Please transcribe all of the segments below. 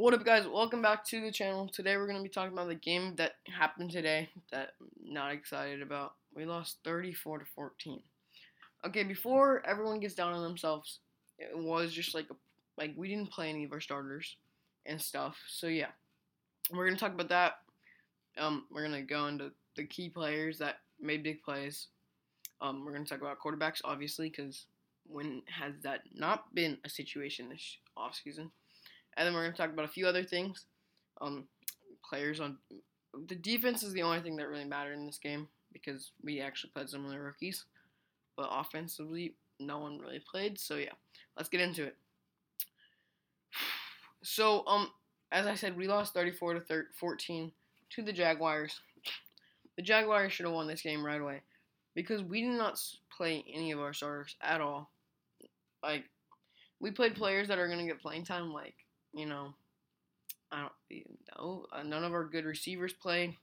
What up, guys? Welcome back to the channel. Today we're going to be talking about the game that happened today that I'm not excited about. We lost 34-14. Okay, before everyone gets down on themselves, it was just like we didn't play any of our starters and stuff. So yeah, we're going to talk about that. We're going to go into the key players that made big plays. We're going to talk about quarterbacks, obviously, because when has that not been a situation this offseason? And then we're going to talk about a few other things. Players on the defense is the only thing that really mattered in this game because we actually played some of the rookies. But offensively, no one really played. So, yeah, let's get into it. So, as I said, we lost 34-14 to the Jaguars. The Jaguars should have won this game right away because we did not play any of our starters at all. Like, we played players that are going to get playing time, like, you know, I don't even know. None of our good receivers played. A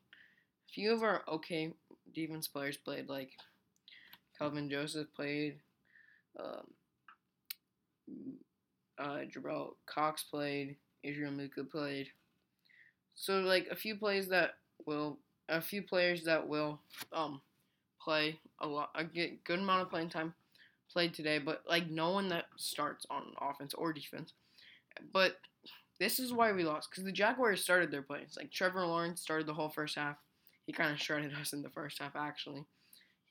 few of our okay defense players played, like Kelvin Joseph played. Jabril Cox played. Israel Muka played. So, like, a few players that will play a lot, a good amount of playing time played today, but, like, no one that starts on offense or defense. But this is why we lost, because the Jaguars started their plays. Like, Trevor Lawrence started the whole first half. He kind of shredded us in the first half, actually.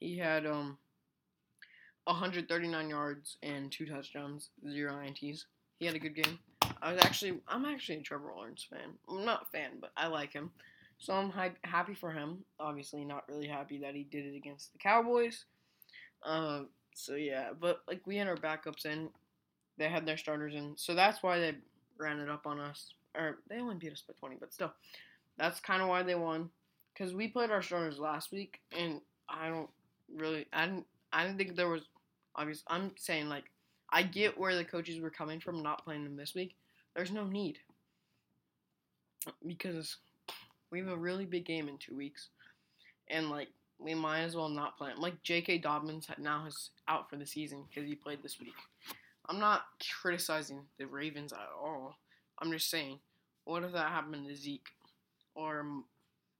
He had 139 yards and 2 touchdowns, 0 INTs. He had a good game. I'm actually a Trevor Lawrence fan. I'm not a fan, but I like him. So I'm happy for him. Obviously not really happy that he did it against the Cowboys. So, yeah. But, like, we had our backups in. They had their starters in, so that's why they ran it up on us. Or they only beat us by 20, but still, that's kind of why they won. Cause we played our starters last week, and I didn't think there was obvious. I'm saying, like, I get where the coaches were coming from not playing them this week. There's no need because we have a really big game in 2 weeks, and, like, we might as well not play them. Like, JK Dobbins now is out for the season because he played this week. I'm not criticizing the Ravens at all. I'm just saying, what if that happened to Zeke or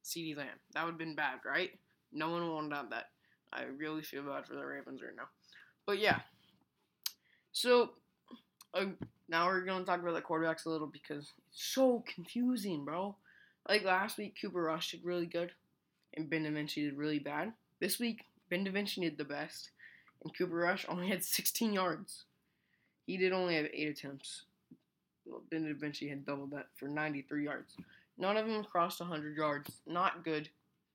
CeeDee Lamb? That would have been bad, right? No one wanted that. I really feel bad for the Ravens right now. But, yeah. So, now we're going to talk about the quarterbacks a little because it's so confusing, bro. Like, last week, Cooper Rush did really good, and Ben DiNucci did really bad. This week, Ben DiNucci did the best, and Cooper Rush only had 16 yards. He did only have 8 attempts. Ben DiNucci had doubled that for 93 yards. None of them crossed 100 yards. Not good.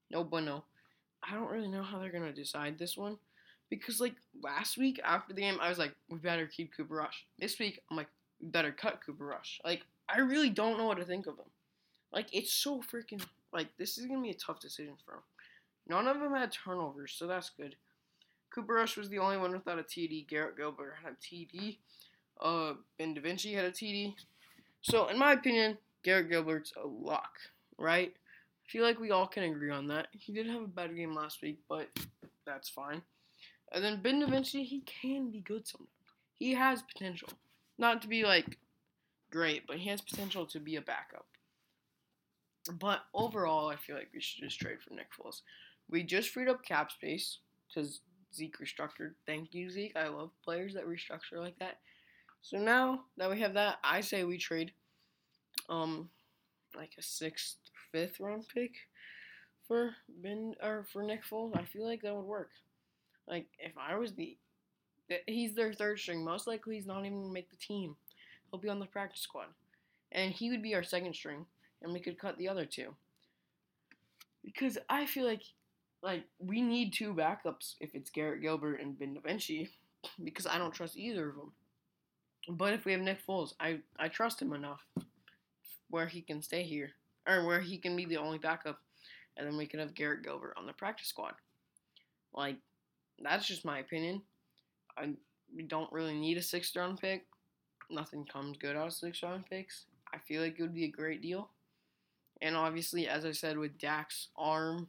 No bueno. I don't really know how they're going to decide this one. Because, like, last week after the game, I was like, we better keep Cooper Rush. This week, I'm like, we better cut Cooper Rush. Like, I really don't know what to think of him. Like, it's so freaking, like, this is going to be a tough decision for him. None of them had turnovers, so that's good. Cooper Rush was the only one without a TD. Garrett Gilbert had a TD. Ben DiNucci had a TD. So, in my opinion, Garrett Gilbert's a lock, right? I feel like we all can agree on that. He did have a bad game last week, but that's fine. And then Ben DiNucci, he can be good sometimes. He has potential. Not to be, like, great, but he has potential to be a backup. But overall, I feel like we should just trade for Nick Foles. We just freed up cap space because Zeke restructured. Thank you, Zeke. I love players that restructure like that. So now that we have that, I say we trade, like a 6th, 5th round pick for Ben or for Nick Foles. I feel like that would work. Like, if I was he's their third string. Most likely, he's not even gonna make the team. He'll be on the practice squad, and he would be our 2nd string, and we could cut the other 2. Because I feel like. Like, we need 2 backups if it's Garrett Gilbert and Ben DiNucci, because I don't trust either of them. But if we have Nick Foles, I trust him enough where he can stay here, or where he can be the only backup, and then we can have Garrett Gilbert on the practice squad. Like, that's just my opinion. We don't really need a 6th round pick. Nothing comes good out of 6th round picks. I feel like it would be a great deal. And obviously, as I said, with Dak's arm,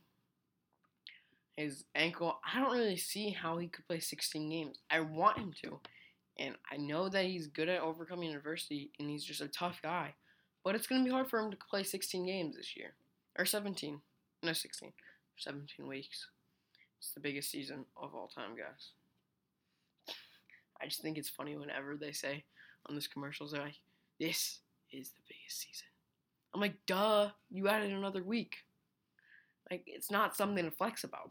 his ankle, I don't really see how he could play 16 games. I want him to. And I know that he's good at overcoming adversity, and he's just a tough guy. But it's going to be hard for him to play 16 games this yeyear. Or 17. No, 16. 17 weeks. It's the biggest season of all time, guys. I just think it's funny whenever they say on these commercials, they're like, this is the biggest season. I'm like, duh, you added another week. Like, it's not something to flex about.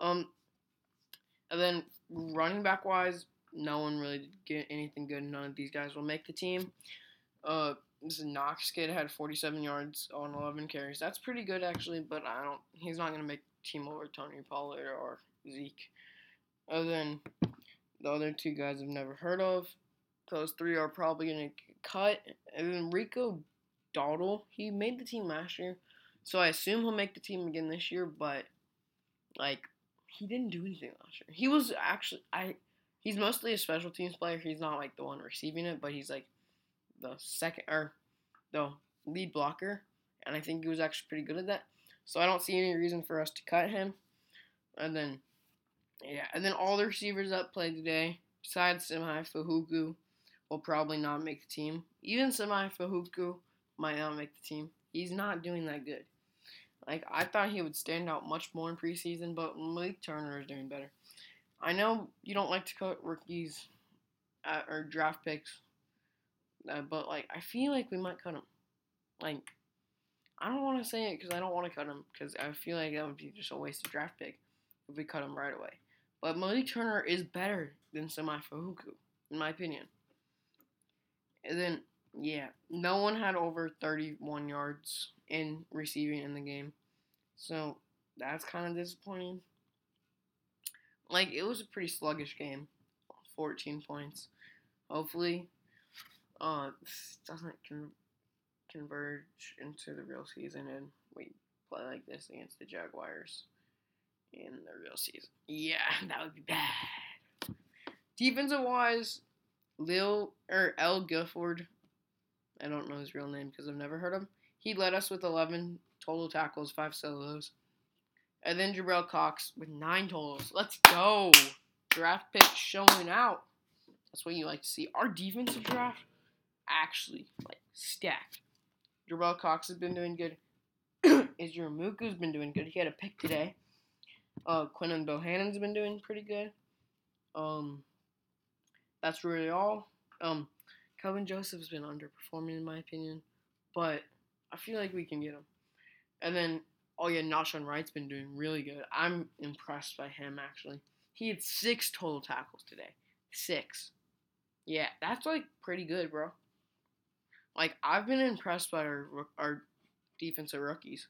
And then running back-wise, no one really did get anything good. None of these guys will make the team. This Knox kid had 47 yards on 11 carries. That's pretty good, actually, but he's not going to make the team over Tony Pollard or Zeke. Other than the other two guys I've never heard of. Those three are probably going to cut. And then Rico Dowdle, he made the team last year, so I assume he'll make the team again this year, but, like, he didn't do anything last year. He was actually he's mostly a special teams player. He's not, like, the one receiving it, but he's, like, the lead blocker, and I think he was actually pretty good at that. So I don't see any reason for us to cut him. And then all the receivers that played today, besides Simi Fehoko, will probably not make the team. Even Simi Fehoko might not make the team. He's not doing that good. Like, I thought he would stand out much more in preseason, but Malik Turner is doing better. I know you don't like to cut rookies or draft picks, but, like, I feel like we might cut him. Like, I don't want to say it because I don't want to cut him because I feel like that would be just a waste of draft pick if we cut him right away. But Malik Turner is better than Simi Fehoko, in my opinion. And then, no one had over 31 yards in receiving in the game. So, that's kind of disappointing. Like, it was a pretty sluggish game. 14 points. Hopefully, this doesn't converge into the real season and we play like this against the Jaguars in the real season. Yeah, that would be bad. Defensive-wise, L. Gifford, I don't know his real name because I've never heard him. He led us with 11 total tackles, 5 solos. And then Jabril Cox with 9 totals. Let's go. Draft pick showing out. That's what you like to see. Our defensive draft actually, like, stacked. Jabril Cox has been doing good. Israel Muka has been doing good. He had a pick today. Quinn Bohannon's been doing pretty good. That's really all. Kelvin Joseph's been underperforming, in my opinion, but I feel like we can get him. And then, Nashon Wright's been doing really good. I'm impressed by him, actually. He had 6 total tackles today. 6. Yeah, that's, like, pretty good, bro. Like, I've been impressed by our defensive rookies.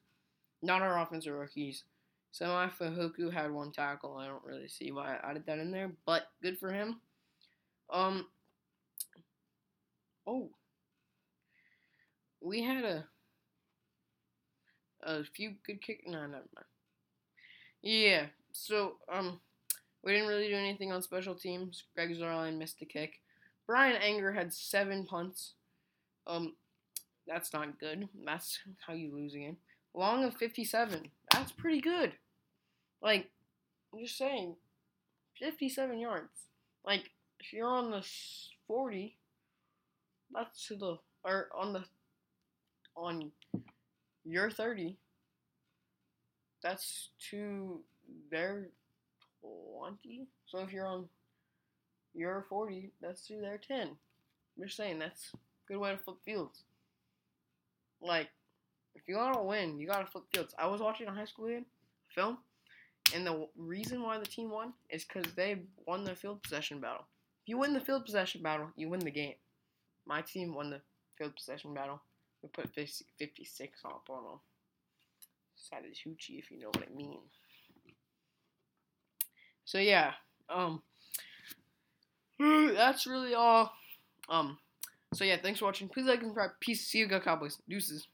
Not our offensive rookies. Simi Fehoko had 1 tackle. I don't really see why I added that in there, but good for him. We had a few good kicks. No, never mind. Yeah, so, we didn't really do anything on special teams. Greg Zarline missed a kick. Brian Anger had 7 punts. That's not good. That's how you lose again. Long of 57. That's pretty good. Like, I'm just saying, 57 yards. Like, if you're on the 40, that's to the, or on your 30, that's to their 20. So if you're on your 40, that's to their 10. I'm just saying, that's a good way to flip fields. Like, if you want to win, you got to flip fields. I was watching a high school game film, and the reason why the team won is because they won the field possession battle. If you win the field possession battle, you win the game. My team won the field possession battle. We put 56 up on them. Sadishuchi, if you know what I mean. So, yeah. That's really all. Thanks for watching. Please like and subscribe. Peace. See you, go Cowboys. Deuces.